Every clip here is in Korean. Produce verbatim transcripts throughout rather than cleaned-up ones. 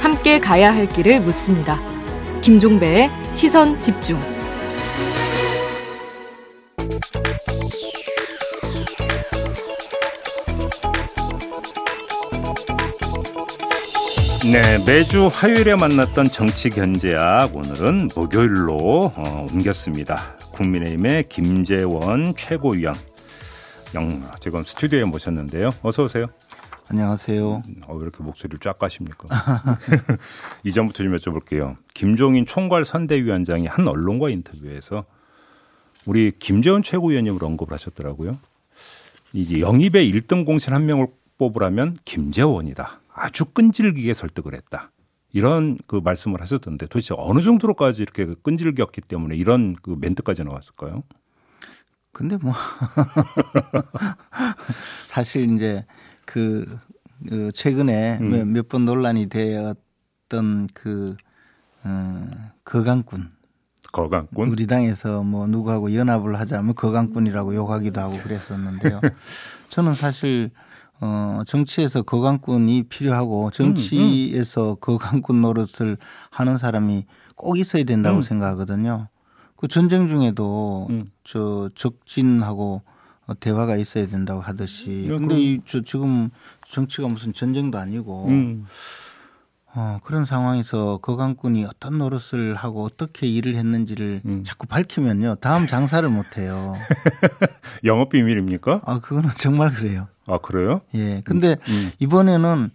함께 가야 할 길을 묻습니다. 김종배의 시선 집중. 네, 매주 화요일에 만났던 정치견제학, 오늘은 목요일로 어, 옮겼습니다. 국민의힘의 김재원 최고위원 영, 지금 스튜디오에 모셨는데요. 어서 오세요. 안녕하세요. 어, 왜 이렇게 목소리를 쫙 까십니까? 이전부터 좀 여쭤볼게요. 김종인 총괄 선대위원장이 한 언론과 인터뷰에서 우리 김재원 최고위원님을 언급을 하셨더라고요. 이제 영입의 일 등 공신 한 명을 뽑으라면 김재원이다. 아주 끈질기게 설득을 했다. 이런 그 말씀을 하셨던데 도대체 어느 정도로까지 이렇게 끈질겼기 때문에 이런 그 멘트까지 나왔을까요? 근데 뭐 사실 이제 그 최근에 음. 몇 번 논란이 되었던 그 어, 거강꾼. 거강꾼. 우리 당에서 뭐 누구하고 연합을 하자면 거강꾼이라고 욕하기도 하고 그랬었는데요. 저는 사실 어, 정치에서 거강꾼이 필요하고 정치에서 음, 음. 거강꾼 노릇을 하는 사람이 꼭 있어야 된다고 음. 생각하거든요. 그 전쟁 중에도 음. 저 적진하고 대화가 있어야 된다고 하듯이. 그런데 이 저 지금 정치가 무슨 전쟁도 아니고 음. 어, 그런 상황에서 거강꾼이 어떤 노릇을 하고 어떻게 일을 했는지를 음. 자꾸 밝히면요. 다음 장사를 못해요. 영업 비밀입니까? 아, 그거는 정말 그래요. 아, 그래요? 예. 근데 음. 이번에는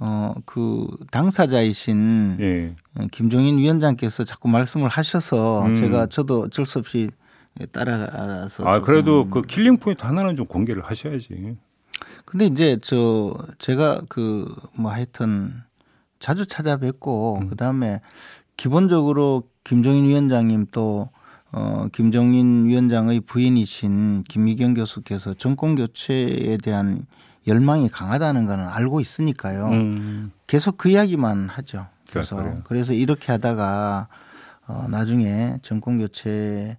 어, 그 당사자이신 예. 김종인 위원장께서 자꾸 말씀을 하셔서 음. 제가 저도 어쩔 수 없이 따라서. 아, 그래도 그 킬링 포인트 하나는 좀 공개를 하셔야지. 근데 이제 저 제가 그 뭐 하여튼 자주 찾아뵙고 음. 그다음에 기본적으로 김종인 위원장님 또 어, 김종인 위원장의 부인이신 김미경 교수께서 정권 교체에 대한 열망이 강하다는 건 알고 있으니까요. 음. 계속 그 이야기만 하죠. 그래서 그래요. 그래서 이렇게 하다가 어, 나중에 정권 교체의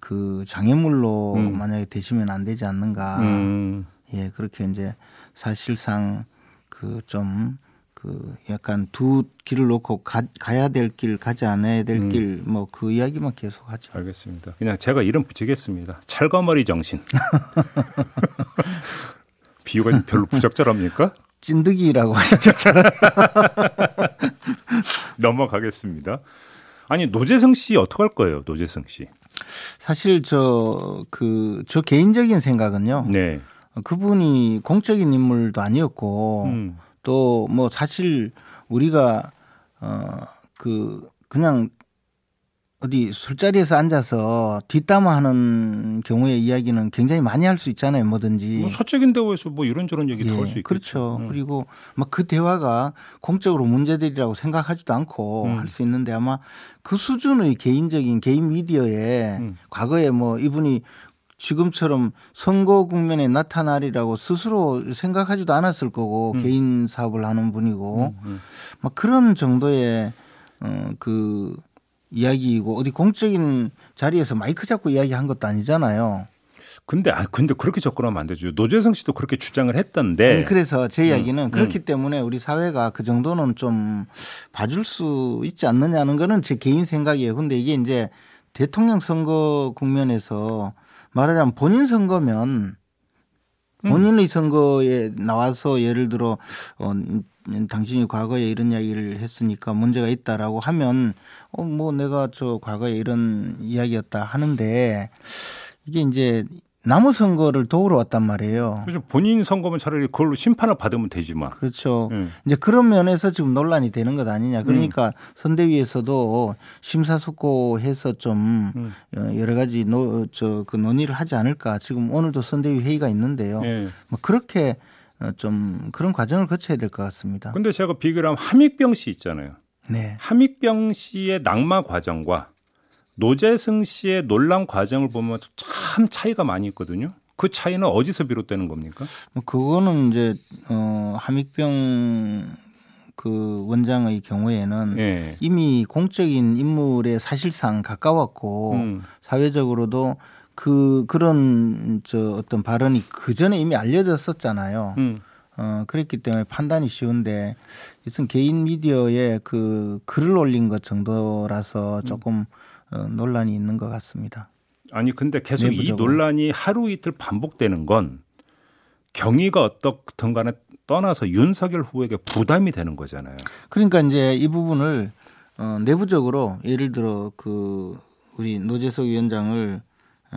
그 장애물로 음. 만약에 되시면 안 되지 않는가. 음. 예, 그렇게 이제 사실상 그 좀 그 약간 두 길을 놓고 가, 가야 될 길, 가지 않아야 될 길 뭐 그 음. 이야기만 계속 하죠. 알겠습니다. 그냥 제가 이름 붙이겠습니다. 찰과머리 정신. 비유가 별로 부적절합니까? 찐득이라고 하시죠. 넘어가겠습니다. 아니, 노재승 씨 어떡할 거예요? 노재승 씨. 사실 저 그 저 개인적인 생각은요. 네. 그분이 공적인 인물도 아니었고 음. 또 뭐 사실 우리가 어 그 그냥 어디 술자리에서 앉아서 뒷담화하는 경우의 이야기는 굉장히 많이 할 수 있잖아요, 뭐든지. 뭐 사적인 대화에서 뭐 이런저런 얘기도 예, 할 수 있죠. 그렇죠. 음. 그리고 막 그 대화가 공적으로 문제들이라고 생각하지도 않고 음. 할 수 있는데 아마 그 수준의 개인적인 개인 미디어에 음. 과거에 뭐 이분이 지금처럼 선거 국면에 나타나리라고 스스로 생각하지도 않았을 거고 음. 개인 사업을 하는 분이고 음, 음. 막 그런 정도의 어, 그 이야기이고 어디 공적인 자리에서 마이크 잡고 이야기한 것도 아니잖아요. 근데 아 근데 그렇게 접근하면 안 되죠. 노재승 씨도 그렇게 주장을 했던데. 아니, 그래서 제 이야기는 음, 그렇기 음. 때문에 우리 사회가 그 정도는 좀 봐줄 수 있지 않느냐는 거는 제 개인 생각이에요. 근데 이게 이제 대통령 선거 국면에서 말하자면 본인 선거면 본인의 음. 선거에 나와서 예를 들어 어, 당신이 과거에 이런 이야기를 했으니까 문제가 있다라고 하면 어, 뭐 내가 저 과거에 이런 이야기였다 하는데 이게 이제 남의 선거를 도우러 왔단 말이에요. 그렇죠. 본인 선거면 차라리 그걸로 심판을 받으면 되지만. 그렇죠. 음. 이제 그런 면에서 지금 논란이 되는 것 아니냐. 그러니까 음. 선대위에서도 심사숙고해서 좀 음. 여러 가지 노, 저, 그 논의를 하지 않을까. 지금 오늘도 선대위 회의가 있는데요. 네. 뭐 그렇게 좀 그런 과정을 거쳐야 될 것 같습니다. 근데 제가 비교를 하면 함익병 씨 있잖아요. 네. 함익병 씨의 낙마 과정과 노재승 씨의 논란 과정을 보면 참 차이가 많이 있거든요. 그 차이는 어디서 비롯되는 겁니까? 그거는 이제 어, 함익병 그 원장의 경우에는 네. 이미 공적인 인물에 사실상 가까웠고 음. 사회적으로도 그 그런 저 어떤 발언이 그 전에 이미 알려졌었잖아요. 음. 어, 그랬기 때문에 판단이 쉬운데 이슨 개인 미디어에 그 글을 올린 것 정도라서 조금 음. 어, 논란이 있는 것 같습니다. 아니 근데 계속 내부적으로. 이 논란이 하루 이틀 반복되는 건 경위가 어떻든 간에 떠나서 윤석열 후에게 부담이 되는 거잖아요. 그러니까 이제 이 부분을 어, 내부적으로 예를 들어 그 우리 노재석 위원장을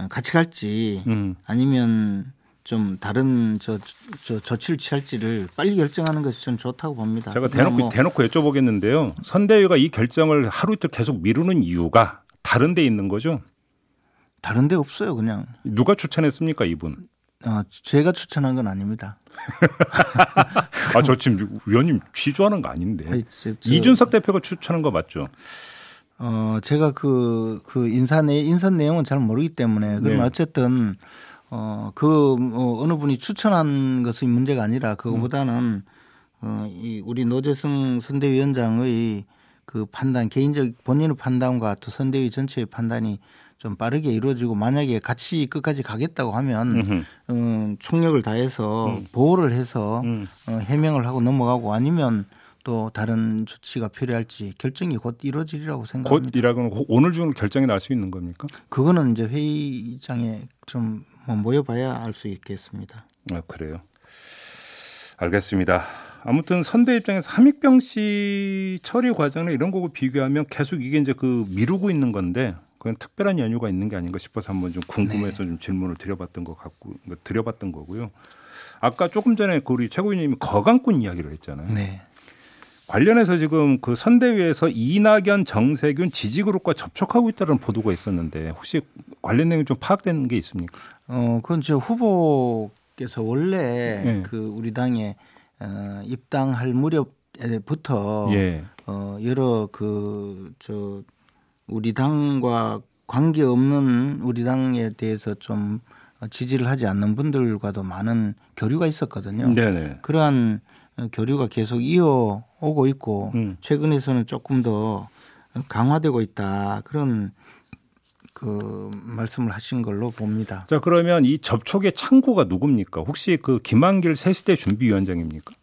같이 갈지 음. 아니면 좀 다른 저, 저, 조치를 취할지를 빨리 결정하는 것이 좀 좋다고 봅니다. 제가 대놓고, 뭐. 대놓고 여쭤보겠는데요. 선대위가 이 결정을 하루 이틀 계속 미루는 이유가 다른 데 있는 거죠? 다른 데 없어요. 그냥. 누가 추천했습니까 이분? 어, 제가 추천한 건 아닙니다. 아, 저 지금 위원님 취조하는 거 아닌데. 아니, 저, 저, 이준석 대표가 추천한 거 맞죠? 어, 제가 그, 그 인사 내, 인선 내용은 잘 모르기 때문에. 그럼 네. 어쨌든 어, 그, 어, 어느 분이 추천한 것이 문제가 아니라 그거보다는, 음. 어, 이, 우리 노재승 선대위원장의 그 판단, 개인적 본인의 판단과 또 선대위 전체의 판단이 좀 빠르게 이루어지고 만약에 같이 끝까지 가겠다고 하면, 음, 총력을 다해서 음. 보호를 해서 음. 어, 해명을 하고 넘어가고 아니면 또 다른 조치가 필요할지 결정이 곧 이루어지리라고 생각합니다. 곧이라고는 오늘 중 결정이 날 수 있는 겁니까? 그거는 이제 회의장에 좀 모여봐야 알 수 있겠습니다. 아 그래요. 알겠습니다. 아무튼 선대 입장에서 함익병 씨 처리 과정에 이런 거고 비교하면 계속 이게 이제 그 미루고 있는 건데 그냥 특별한 연유가 있는 게 아닌가 싶어서 한번 좀 궁금해서 네. 좀 질문을 드려봤던 것 같고 드려봤던 거고요. 아까 조금 전에 그 우리 최고위원님이 거강꾼 이야기를 했잖아요. 네. 관련해서 지금 그 선대위에서 이낙연, 정세균 지지그룹과 접촉하고 있다는 보도가 있었는데 혹시 관련 내용이 좀 파악된 게 있습니까? 어, 그건 저 후보께서 원래 네. 그 우리 당에 어, 입당할 무렵부터 예. 어, 여러 그 저 우리 당과 관계 없는 우리 당에 대해서 좀 지지를 하지 않는 분들과도 많은 교류가 있었거든요. 네네. 그러한 교류가 계속 이어오고 있고 음. 최근에서는 조금 더 강화되고 있다 그런 그 말씀을 하신 걸로 봅니다. 자 그러면 이 접촉의 창구가 누굽니까? 혹시 그 김한길 새시대 준비위원장입니까?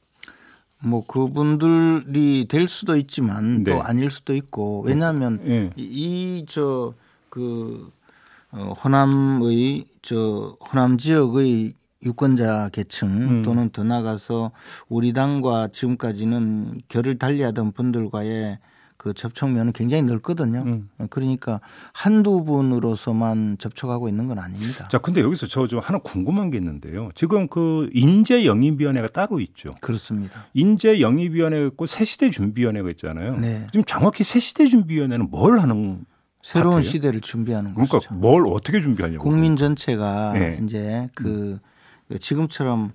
뭐 그분들이 될 수도 있지만 네. 또 아닐 수도 있고 왜냐하면 네. 이 저 그 호남의 저 호남 지역의 유권자 계층 음. 또는 더 나아가서 우리 당과 지금까지는 결을 달리하던 분들과의 그 접촉면은 굉장히 넓거든요. 음. 그러니까 한두 분으로서만 접촉하고 있는 건 아닙니다. 자, 근데 여기서 저 좀 하나 궁금한 게 있는데요. 지금 그 인재영입위원회가 따로 있죠. 그렇습니다. 인재영입위원회가 있고 새시대준비위원회가 있잖아요. 네. 지금 정확히 새시대준비위원회는 뭘 하는 새로운 같아요? 시대를 준비하는 그러니까 것이죠. 그러니까 뭘 어떻게 준비하냐고. 국민 전체가 네. 이제 그 음. 지금처럼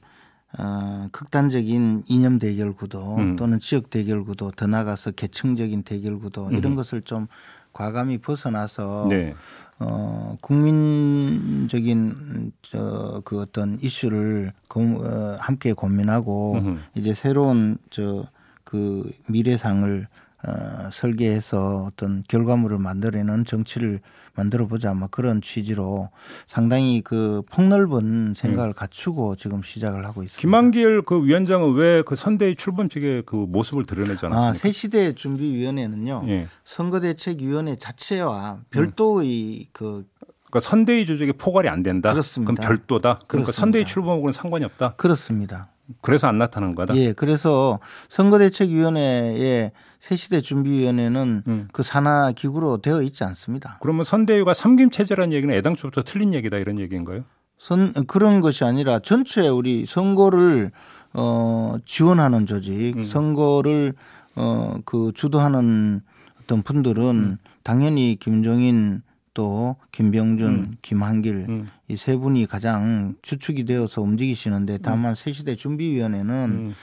어, 극단적인 이념 대결 구도 음. 또는 지역 대결 구도 더 나아가서 계층적인 대결 구도 음. 이런 것을 좀 과감히 벗어나서 네. 어, 국민적인 저, 그 어떤 이슈를 고, 어, 함께 고민하고 음흠. 이제 새로운 저, 그 미래상을 어, 설계해서 어떤 결과물을 만들어내는 정치를 만들어보자 뭐 그런 취지로 상당히 그 폭넓은 생각을 음. 갖추고 지금 시작을 하고 있습니다. 김한길 그 위원장은 왜 그 선대위 출범식에 그 모습을 드러내지 않았습니까? 아, 새시대 준비위원회는요. 예. 선거대책위원회 자체와 별도의 음. 그 그러니까 선대위 조직에 포괄이 안 된다. 그렇습니다. 그럼 별도다. 그러니까 그렇습니다. 선대위 출범하고는 상관이 없다. 그렇습니다. 그래서 안 나타난 거다. 예, 그래서 선거대책위원회의 새시대 준비위원회는 음. 그 산하 기구로 되어 있지 않습니다. 그러면 선대위가 삼김 체제라는 얘기는 애당초부터 틀린 얘기다 이런 얘기인가요? 선 그런 것이 아니라 전체 우리 선거를 어, 지원하는 조직, 음. 선거를 어, 그 주도하는 어떤 분들은 음. 당연히 김종인 또 김병준, 음. 김한길 음. 이 세 분이 가장 주축이 되어서 움직이시는데 다만 음. 새시대 준비위원회는 음.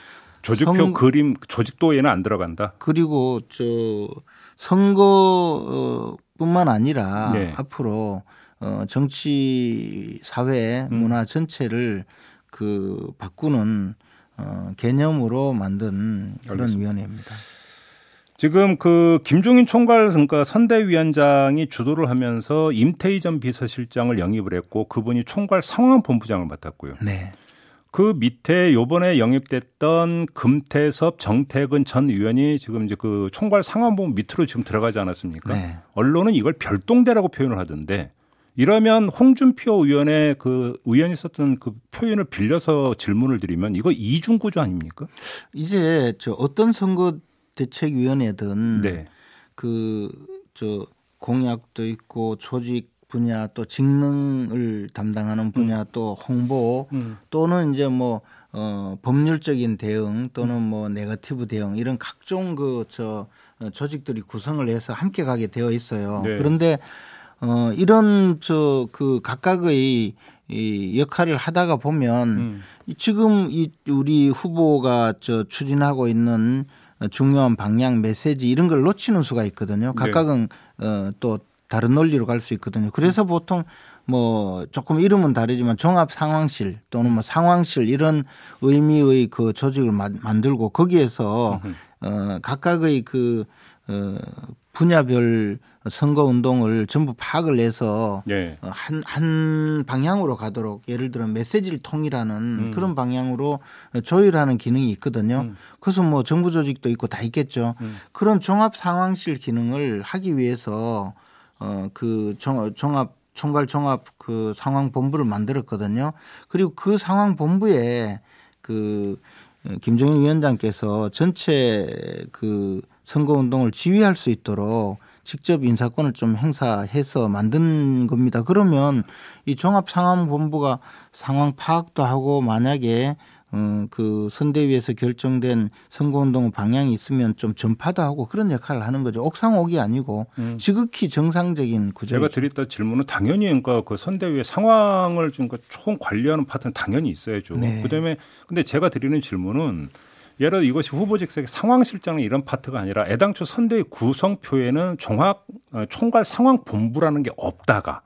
조직표 선... 그림 조직도에는 안 들어간다. 그리고 저 선거뿐만 아니라 네. 앞으로 어 정치, 사회, 음. 문화 전체를 그 바꾸는 어 개념으로 만든 그런 알겠습니다. 위원회입니다. 지금 그 김종인 총괄 그러니까 선대위원장이 주도를 하면서 임태희 전 비서실장을 영입을 했고 그분이 총괄 상황본부장을 맡았고요. 네. 그 밑에 요번에 영입됐던 금태섭, 정태근 전 의원이 지금 이제 그 총괄 상황본부 밑으로 지금 들어가지 않았습니까? 네. 언론은 이걸 별동대라고 표현을 하던데 이러면 홍준표 의원의 그 의원이 썼던 그 표현을 빌려서 질문을 드리면 이거 이중구조 아닙니까? 이제 저 어떤 선거 대책위원회든 네. 그 저 공약도 있고 조직 분야 또 직능을 담당하는 분야 음. 또 홍보 음. 또는 이제 뭐 어, 법률적인 대응 또는 음. 뭐 네거티브 대응 이런 각종 그 저 조직들이 구성을 해서 함께 가게 되어 있어요. 네. 그런데 어, 이런 저 그 각각의 이 역할을 하다가 보면 음. 지금 이 우리 후보가 저 추진하고 있는 중요한 방향, 메시지 이런 걸 놓치는 수가 있거든요. 각각은 네. 어, 또 다른 논리로 갈 수 있거든요. 그래서 보통 뭐 조금 이름은 다르지만 종합 상황실 또는 뭐 상황실 이런 의미의 그 조직을 마, 만들고 거기에서 어, 각각의 그 어, 분야별 선거 운동을 전부 파악을 해서 네. 한, 한 방향으로 가도록 예를 들어 메시지를 통일하는 음. 그런 방향으로 조율하는 기능이 있거든요. 음. 그래서 뭐 정부 조직도 있고 다 있겠죠. 음. 그런 종합 상황실 기능을 하기 위해서 어, 그 종, 종합 총괄 종합 그 상황 본부를 만들었거든요. 그리고 그 상황 본부에 그 김종인 위원장께서 전체 그 선거 운동을 지휘할 수 있도록 직접 인사권을 좀 행사해서 만든 겁니다. 그러면 이 종합상황본부가 상황 파악도 하고 만약에 음 그 선대위에서 결정된 선거운동 방향이 있으면 좀 전파도 하고 그런 역할을 하는 거죠. 옥상옥이 아니고 음. 지극히 정상적인 구조. 제가 드렸던 질문은 당연히 그러니까 그 선대위의 상황을 좀 그러니까 총 관리하는 파트는 당연히 있어야죠. 네. 그다음에 근데 제가 드리는 질문은. 예를 들어 이것이 후보직의 상황실장은 이런 파트가 아니라 애당초 선대위 구성표에는 종합 총괄 상황본부라는 게 없다가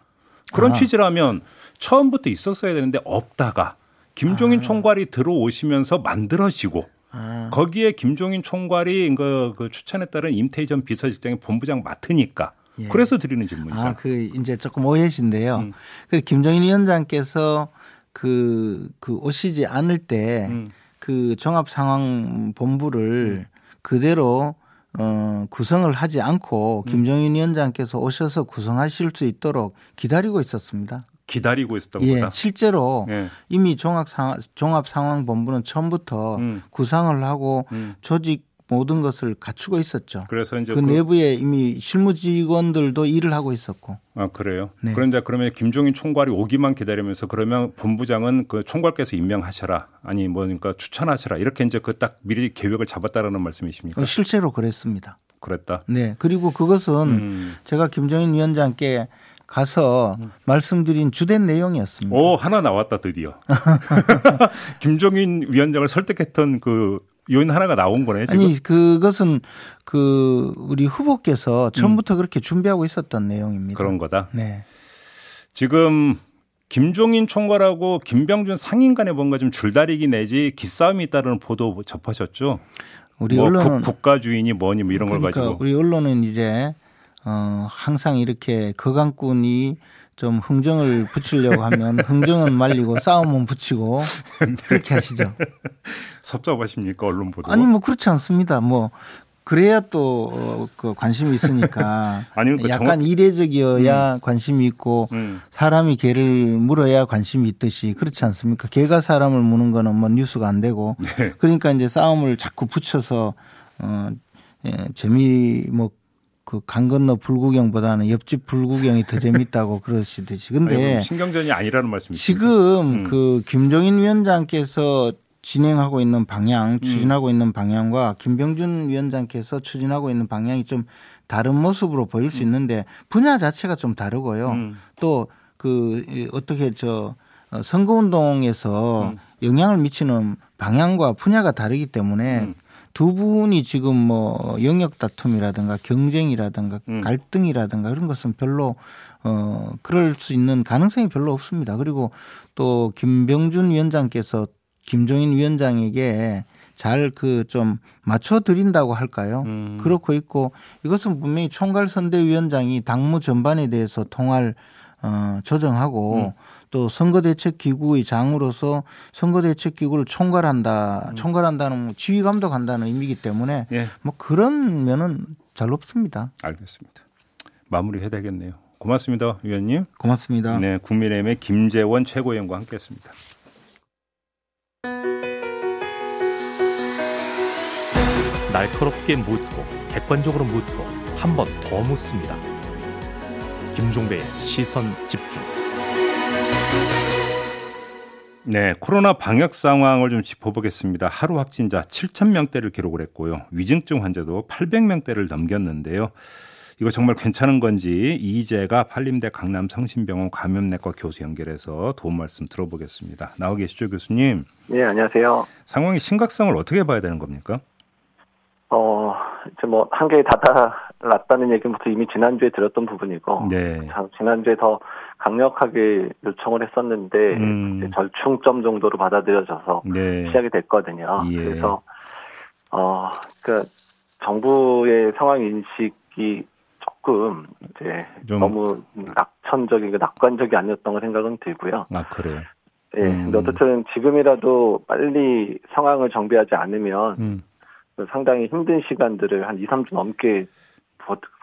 그런 아. 취지라면 처음부터 있었어야 되는데 없다가 김종인 아. 총괄이 들어오시면서 만들어지고 아. 거기에 김종인 총괄이 그, 그 추천에 따른 임태희 전 비서실장이 본부장 맡으니까 예. 그래서 드리는 질문이죠. 아, 그 이제 조금 오해신데요. 음. 그 김종인 위원장께서 그, 그 오시지 않을 때. 음. 그 종합상황본부를 음. 그대로 어, 구성을 하지 않고 음. 김종인 위원장께서 오셔서 구성하실 수 있도록 기다리고 있었습니다. 기다리고 있었다고 예, 보다? 실제로 예. 이미 종합상, 종합상황본부는 처음부터 음. 구상을 하고 음. 조직 모든 것을 갖추고 있었죠. 그래서 이제 그, 그 내부에 이미 실무 직원들도 일을 하고 있었고. 아 그래요? 네. 그런데 그러면 김종인 총괄이 오기만 기다리면서 그러면 본부장은 그 총괄께서 임명하셔라, 아니 뭐니까 추천하셔라 이렇게 이제 그 딱 미리 계획을 잡았다라는 말씀이십니까? 실제로 그랬습니다. 그랬다. 네. 그리고 그것은 음. 제가 김종인 위원장께. 가서 음. 말씀드린 주된 내용이었습니다. 오 하나 나왔다 드디어. 김종인 위원장을 설득했던 그 요인 하나가 나온 거네요. 지금. 아니 그것은 그 우리 후보께서 처음부터 음. 그렇게 준비하고 있었던 내용입니다. 그런 거다. 네. 지금 김종인 총괄하고 김병준 상임간에 뭔가 좀 줄다리기 내지 기싸움이 있다는 보도 접하셨죠. 우리 뭐 언론은 국, 국가주의니 뭐니 뭐 이런 그러니까 걸 가지고. 우리 언론은 이제. 어, 항상 이렇게 거강꾼이 좀 흥정을 붙이려고 하면 흥정은 말리고 싸움은 붙이고 네. 그렇게 하시죠. 섭섭하십니까 언론 보도? 아니 뭐 그렇지 않습니다. 뭐 그래야 또 그 관심이 있으니까 아니, 그러니까 약간 정확... 이례적이어야 음. 관심이 있고 음. 사람이 개를 물어야 관심이 있듯이 그렇지 않습니까? 개가 사람을 무는 거는 뭐 뉴스가 안 되고 네. 그러니까 이제 싸움을 자꾸 붙여서 어, 예, 재미 뭐 그 강 건너 불구경보다는 옆집 불구경이 더 재밌다고 그러시듯이. 근데 아니, 신경전이 아니라는 말씀이시죠. 지금 음. 그 김종인 위원장께서 진행하고 있는 방향, 추진하고 음. 있는 방향과 김병준 위원장께서 추진하고 있는 방향이 좀 다른 모습으로 보일 수 있는데 분야 자체가 좀 다르고요. 음. 또 그 어떻게 저 선거운동에서 음. 영향을 미치는 방향과 분야가 다르기 때문에 음. 두 분이 지금 뭐 영역 다툼이라든가 경쟁이라든가 음. 갈등이라든가 이런 것은 별로 어 그럴 수 있는 가능성이 별로 없습니다. 그리고 또 김병준 위원장께서 김종인 위원장에게 잘 그 좀 맞춰드린다고 할까요? 음. 그렇고 있고, 이것은 분명히 총괄 선대위원장이 당무 전반에 대해서 통할 어, 조정하고 음. 또 선거대책기구의 장으로서 선거대책기구를 총괄한다, 음. 총괄한다는 지휘감독한다는 의미이기 때문에 예. 뭐 그런 면은 잘 없습니다. 알겠습니다. 마무리해야 되겠네요. 고맙습니다, 위원님. 고맙습니다. 네, 국민의힘의 김재원 최고위원과 함께했습니다. 날카롭게 묻고 객관적으로 묻고 한 번 더 묻습니다. 김종배의 시선 집중. 네, 코로나 방역 상황을 좀 짚어보겠습니다. 하루 확진자 칠천 명대를 기록을 했고요. 위중증 환자도 팔백 명대를 넘겼는데요. 이거 정말 괜찮은 건지 이재갑 한림대 강남성심병원 감염내과 교수 연결해서 도움 말씀 들어보겠습니다. 나와 계시죠, 교수님? 네, 안녕하세요. 상황의 심각성을 어떻게 봐야 되는 겁니까? 어, 이제 뭐 한계에 다다랐다는 얘기부터 이미 지난주에 들었던 부분이고, 네. 참 지난주에 더 강력하게 요청을 했었는데 음. 이제 절충점 정도로 받아들여져서 네. 시작이 됐거든요. 예. 그래서 어, 그러니까 정부의 상황 인식이 조금 이제 좀 너무 낙천적이고 낙관적이 아니었던 거 생각은 들고요. 아 그래요. 예. 음. 근데 어쨌든 지금이라도 빨리 상황을 정비하지 않으면 음. 상당히 힘든 시간들을 한 이, 삼 주 넘게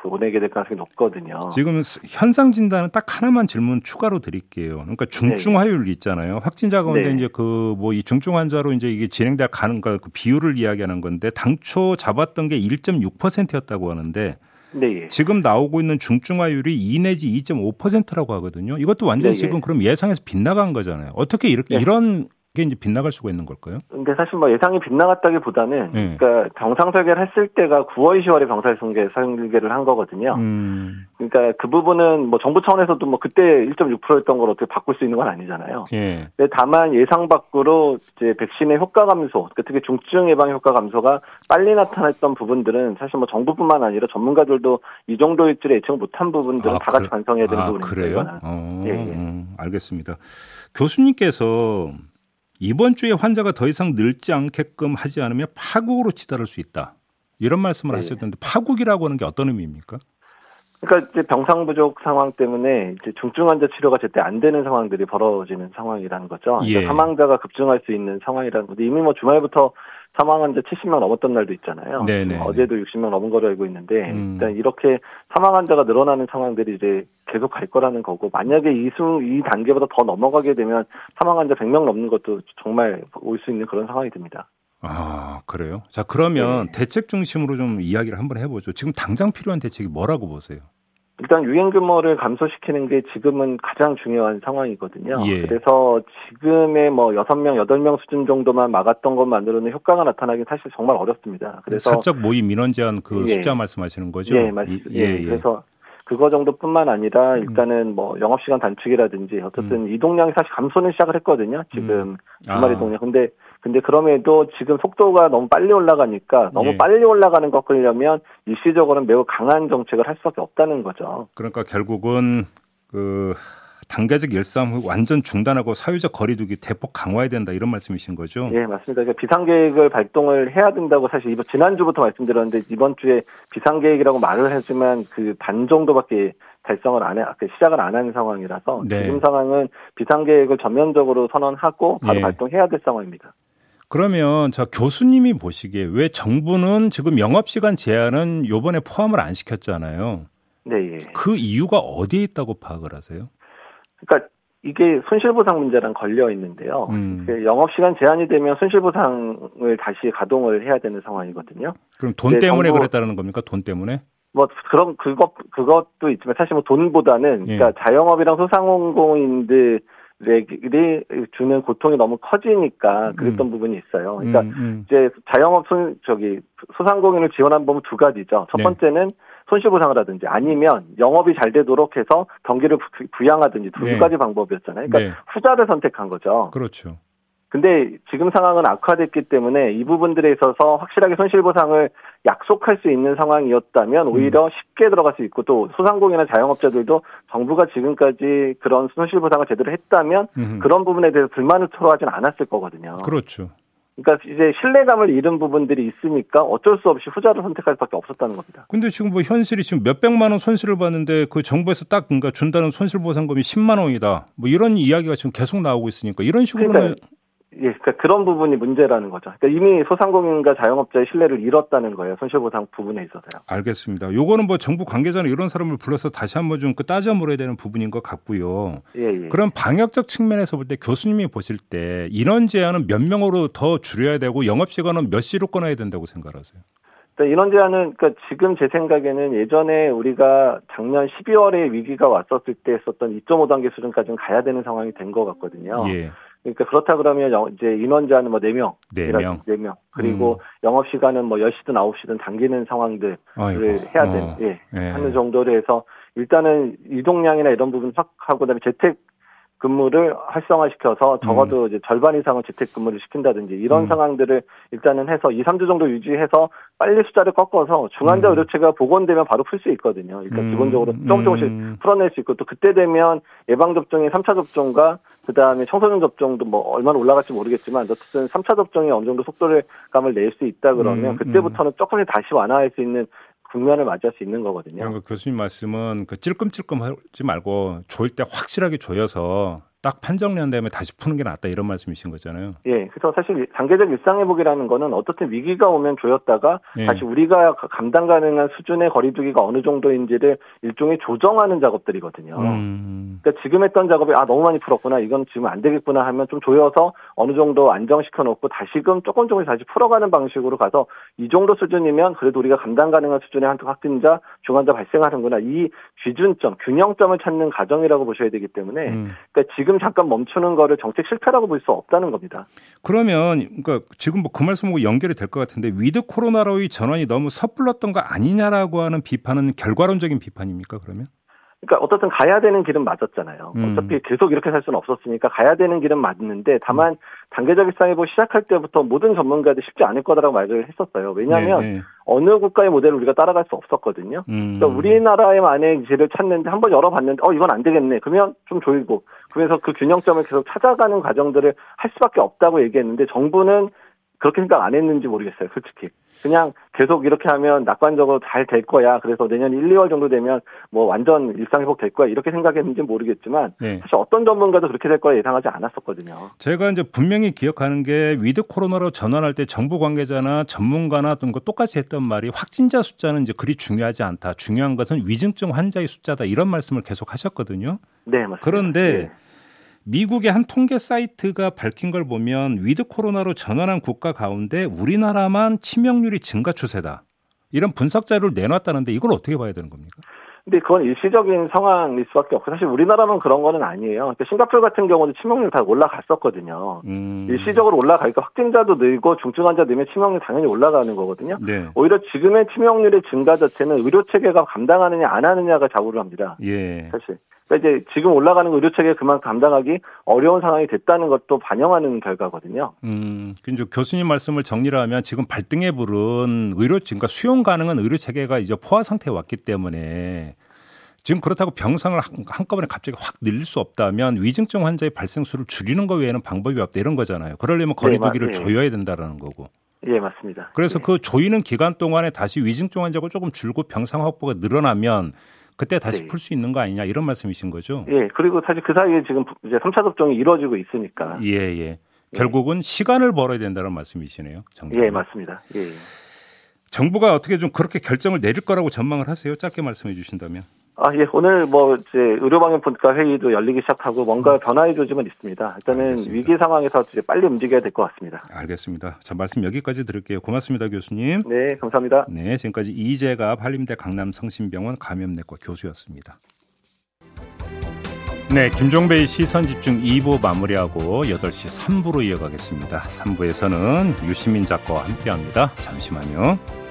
보내게 될 가능성이 높거든요. 지금 현상 진단은 딱 하나만 질문 추가로 드릴게요. 그러니까 중증화율 있잖아요. 확진자 가운데 네. 이제 그 뭐 이 중증 환자로 이제 이게 진행될 가능 그 비율을 이야기하는 건데 당초 잡았던 게 일 점 육 퍼센트였다고 하는데 네. 지금 나오고 있는 중증화율이 이 내지 이 점 오 퍼센트라고 하거든요. 이것도 완전히 네. 지금 그럼 예상에서 빗나간 거잖아요. 어떻게 이렇게 네. 이런 그게 이제 빗나갈 수가 있는 걸까요? 근데 사실 뭐 예상이 빗나갔다기보다는 네. 그러니까 병상 설계를 했을 때가 구월, 시월에 병상 설계 설계를 한 거거든요. 음. 그러니까 그 부분은 뭐 정부 차원에서도 뭐 그때 일 점 육 퍼센트였던 걸 어떻게 바꿀 수 있는 건 아니잖아요. 예. 근데 다만 예상 밖으로 이제 백신의 효과 감소, 특히 중증 예방 효과 감소가 빨리 나타났던 부분들은 사실 뭐 정부뿐만 아니라 전문가들도 이 정도일 줄 예측 못한 부분들은 아, 다 같이 그래. 반성해야 되는 아, 부분이거든요. 어, 예, 예. 음, 알겠습니다. 교수님께서 이번 주에 환자가 더 이상 늘지 않게끔 하지 않으면 파국으로 치달을 수 있다. 이런 말씀을 네. 하셨는데 파국이라고 하는 게 어떤 의미입니까? 그러니까 이제 병상 부족 상황 때문에 이제 중증 환자 치료가 제때 안 되는 상황들이 벌어지는 상황이라는 거죠. 예. 그러니까 사망자가 급증할 수 있는 상황이라는 건데 이미 뭐 주말부터 사망 환자 칠십 명 넘었던 날도 있잖아요. 네네. 어제도 육십 명 넘은 거로 알고 있는데 음. 일단 이렇게 사망 환자가 늘어나는 상황들이 이제 계속 갈 거라는 거고 만약에 이, 수, 이 단계보다 더 넘어가게 되면 사망 환자 백 명 넘는 것도 정말 올 수 있는 그런 상황이 됩니다. 아 그래요? 자 그러면 네. 대책 중심으로 좀 이야기를 한번 해보죠. 지금 당장 필요한 대책이 뭐라고 보세요? 일단 유행 규모를 감소시키는 게 지금은 가장 중요한 상황이거든요. 예. 그래서 지금의 뭐 여섯 명, 여덟 명 수준 정도만 막았던 것만으로는 효과가 나타나긴 사실 정말 어렵습니다. 그래서 사적 모임 인원 제한 그 예. 숫자 말씀하시는 거죠? 예, 맞습니다. 예, 예. 그래서 그거 정도뿐만 아니라 일단은 뭐 영업시간 단축이라든지 어쨌든 음. 이동량이 사실 감소는 시작을 했거든요. 지금 주말 음. 아. 이동량. 근데 근데 그럼에도 지금 속도가 너무 빨리 올라가니까 너무 예. 빨리 올라가는 것 끌려면 일시적으로는 매우 강한 정책을 할 수밖에 없다는 거죠. 그러니까 결국은 그 단계적 열람 후 완전 중단하고 사회적 거리두기 대폭 강화해야 된다 이런 말씀이신 거죠? 예, 맞습니다. 그러니까 비상계획을 발동을 해야 된다고 사실 이번 지난주부터 말씀드렸는데 이번 주에 비상계획이라고 말을 했지만 그 반 정도밖에 달성을 안 해, 시작을 안 하는 상황이라서 네. 지금 상황은 비상계획을 전면적으로 선언하고 바로 예. 발동해야 될 상황입니다. 그러면 자 교수님이 보시기에 왜 정부는 지금 영업시간 제한은 이번에 포함을 안 시켰잖아요. 네. 예. 그 이유가 어디에 있다고 파악을 하세요? 그러니까 이게 손실보상 문제랑 걸려 있는데요. 음. 영업시간 제한이 되면 손실보상을 다시 가동을 해야 되는 상황이거든요. 그럼 돈 때문에 정부, 그랬다는 겁니까? 돈 때문에? 뭐 그런 그것 그것도 있지만 사실 뭐 돈보다는 예. 그러니까 자영업이랑 소상공인들 들이 주는 고통이 너무 커지니까 그랬던 음. 부분이 있어요. 그러니까 음, 음. 이제 자영업 손 저기 소상공인을 지원한 법은 두 가지죠. 첫 번째는 네. 손실보상이라든지 아니면 영업이 잘 되도록 해서 경기를 부양하든지 두 네. 가지 방법이었잖아요. 그러니까 네. 후자를 선택한 거죠. 그렇죠. 근데 지금 상황은 악화됐기 때문에 이 부분들에 있어서 확실하게 손실보상을 약속할 수 있는 상황이었다면 오히려 음. 쉽게 들어갈 수 있고 또 소상공인이나 자영업자들도 정부가 지금까지 그런 손실보상을 제대로 했다면 음. 그런 부분에 대해서 불만을 토로하진 않았을 거거든요. 그렇죠. 그러니까 이제 신뢰감을 잃은 부분들이 있으니까 어쩔 수 없이 후자를 선택할 수밖에 없었다는 겁니다. 근데 지금 뭐 현실이 지금 몇 백만 원 손실을 봤는데 그 정부에서 딱 그러니까 준다는 손실보상금이 십만 원이다. 뭐 이런 이야기가 지금 계속 나오고 있으니까 이런 식으로는 그러니까, 예, 그러니까 그런 부분이 문제라는 거죠. 그러니까 이미 소상공인과 자영업자의 신뢰를 잃었다는 거예요. 손실보상 부분에 있어서요. 알겠습니다. 요거는 뭐 정부 관계자나 이런 사람을 불러서 다시 한번 좀 그 따져 물어야 되는 부분인 것 같고요. 예, 예. 그럼 방역적 측면에서 볼 때 교수님이 보실 때 인원 제한은 몇 명으로 더 줄여야 되고 영업시간은 몇 시로 끊어야 된다고 생각하세요? 그러니까 인원 제한은 그러니까 지금 제 생각에는 예전에 우리가 작년 십이월에 위기가 왔었을 때 썼던 이 점 오 단계 수준까지는 가야 되는 상황이 된 것 같거든요. 예. 그러니까 그렇다 그러면 이제 인원 제한은 뭐 네 명, 네 명, 네 명. 그리고 음. 영업 시간은 뭐 열 시든 아홉 시든 당기는 상황들을 아이고. 해야 되는 어. 예. 예. 하는 정도로 해서 일단은 이동량이나 이런 부분 확하고 그다음에 재택 근무를 활성화시켜서 적어도 음. 이제 절반 이상은 재택 근무를 시킨다든지 이런 음. 상황들을 일단은 해서 이, 삼 주 정도 유지해서 빨리 숫자를 꺾어서 중환자 음. 의료체가 복원되면 바로 풀 수 있거든요. 그러니까 음. 기본적으로 조금 조금씩 풀어낼 수 있고 또 그때 되면 예방접종이 삼 차 접종과 그다음에 청소년 접종도 뭐 얼마나 올라갈지 모르겠지만 어쨌든 삼 차 접종이 어느 정도 속도를 감을 낼 수 있다 그러면 음. 그때부터는 조금씩 다시 완화할 수 있는 국면을 맞이할 수 있는 거거든요. 그러니까 교수님 말씀은 그 찔끔찔끔 하지 말고 조일 때 확실하게 조여서 딱 판정한 다음에 다시 푸는 게 낫다 이런 말씀이신 거잖아요. 예, 그래서 사실 단계적 일상회복이라는 거는 어떻든 위기가 오면 조였다가 예. 다시 우리가 감당 가능한 수준의 거리 두기가 어느 정도인지를 일종의 조정하는 작업들이거든요. 음. 그러니까 지금 했던 작업이 아 너무 많이 풀었구나 이건 지금 안 되겠구나 하면 좀 조여서 어느 정도 안정시켜 놓고 다시금 조금 조금씩 다시 풀어가는 방식으로 가서 이 정도 수준이면 그래도 우리가 감당 가능한 수준의 한두 확진자, 중환자 발생하는구나 이 기준점, 균형점을 찾는 과정이라고 보셔야 되기 때문에 음. 그러니까 지금 잠깐 멈추는 거를 정책 실패라고 볼 수 없다는 겁니다. 그러면 그러니까 지금 뭐 그 말씀하고 연결이 될 것 같은데 위드 코로나로의 전환이 너무 섣불렀던 거 아니냐라고 하는 비판은 결과론적인 비판입니까 그러면? 그러니까 어쨌든 가야 되는 길은 맞았잖아요. 음. 어차피 계속 이렇게 살 수는 없었으니까 가야 되는 길은 맞는데 다만 단계적 일상회복 시작할 때부터 모든 전문가들이 쉽지 않을 거다라고 말을 했었어요. 왜냐하면 네, 네. 어느 국가의 모델을 우리가 따라갈 수 없었거든요. 음. 그러니까 우리나라만의 길을 찾는데 한번 열어봤는데 어 이건 안 되겠네. 그러면 좀 조이고 그래서 그 균형점을 계속 찾아가는 과정들을 할 수밖에 없다고 얘기했는데 정부는 그렇게 생각 안 했는지 모르겠어요. 솔직히. 그냥 계속 이렇게 하면 낙관적으로 잘 될 거야. 그래서 내년 일, 이월 정도 되면 뭐 완전 일상회복 될 거야. 이렇게 생각했는지 모르겠지만 네. 사실 어떤 전문가도 그렇게 될 거라 예상하지 않았었거든요. 제가 이제 분명히 기억하는 게 위드 코로나로 전환할 때 정부 관계자나 전문가나 어떤 거 똑같이 했던 말이 확진자 숫자는 이제 그리 중요하지 않다. 중요한 것은 위중증 환자의 숫자다. 이런 말씀을 계속 하셨거든요. 네, 맞습니다. 그런데 네. 미국의 한 통계 사이트가 밝힌 걸 보면 위드 코로나로 전환한 국가 가운데 우리나라만 치명률이 증가 추세다. 이런 분석 자료를 내놨다는데 이걸 어떻게 봐야 되는 겁니까? 근데 그건 일시적인 상황일 수밖에 없고 사실 우리나라만 그런 거는 아니에요. 그러니까 싱가포르 같은 경우는 치명률 다 올라갔었거든요. 음. 일시적으로 올라가니까 확진자도 늘고 중증 환자 늘면 치명률 당연히 올라가는 거거든요. 네. 오히려 지금의 치명률의 증가 자체는 의료 체계가 감당하느냐 안 하느냐가 좌우를 합니다. 예. 사실. 그러니까 이제 지금 올라가는 의료 체계 그만 감당하기 어려운 상황이 됐다는 것도 반영하는 결과거든요. 음, 그러니까 교수님 말씀을 정리를 하면 지금 발등에 부른 의료, 그러니까 수용 가능한 의료 체계가 이제 포화 상태에 왔기 때문에 지금 그렇다고 병상을 한꺼번에 갑자기 확 늘릴 수 없다면 위중증 환자의 발생 수를 줄이는 것 외에는 방법이 없다 이런 거잖아요. 그러려면 거리두기를 네, 조여야 된다라는 거고. 예, 맞습니다. 그래서 예. 그 조이는 기간 동안에 다시 위중증 환자가 조금 줄고 병상 확보가 늘어나면. 그때 다시 네. 풀 수 있는 거 아니냐 이런 말씀이신 거죠? 예. 그리고 사실 그 사이에 지금 이제 삼 차 접종이 이루어지고 있으니까. 예, 예. 예. 결국은 시간을 벌어야 된다는 말씀이시네요. 정부는. 예, 맞습니다. 예. 정부가 어떻게 좀 그렇게 결정을 내릴 거라고 전망을 하세요? 짧게 말씀해 주신다면. 아, 예. 오늘 뭐 이제 의료방역분과 회의도 열리기 시작하고 뭔가 변화의 조짐은 있습니다. 일단은 알겠습니다. 위기 상황에서 이제 빨리 움직여야 될 것 같습니다. 알겠습니다. 자, 말씀 여기까지 드릴게요. 고맙습니다, 교수님. 네, 감사합니다. 네, 지금까지 이재갑 한림대 강남성심병원 감염내과 교수였습니다. 네, 김종배의 시선집중 이 부 마무리하고 여덟 시 삼 부로 이어가겠습니다. 삼 부에서는 유시민 작가와 함께합니다. 잠시만요.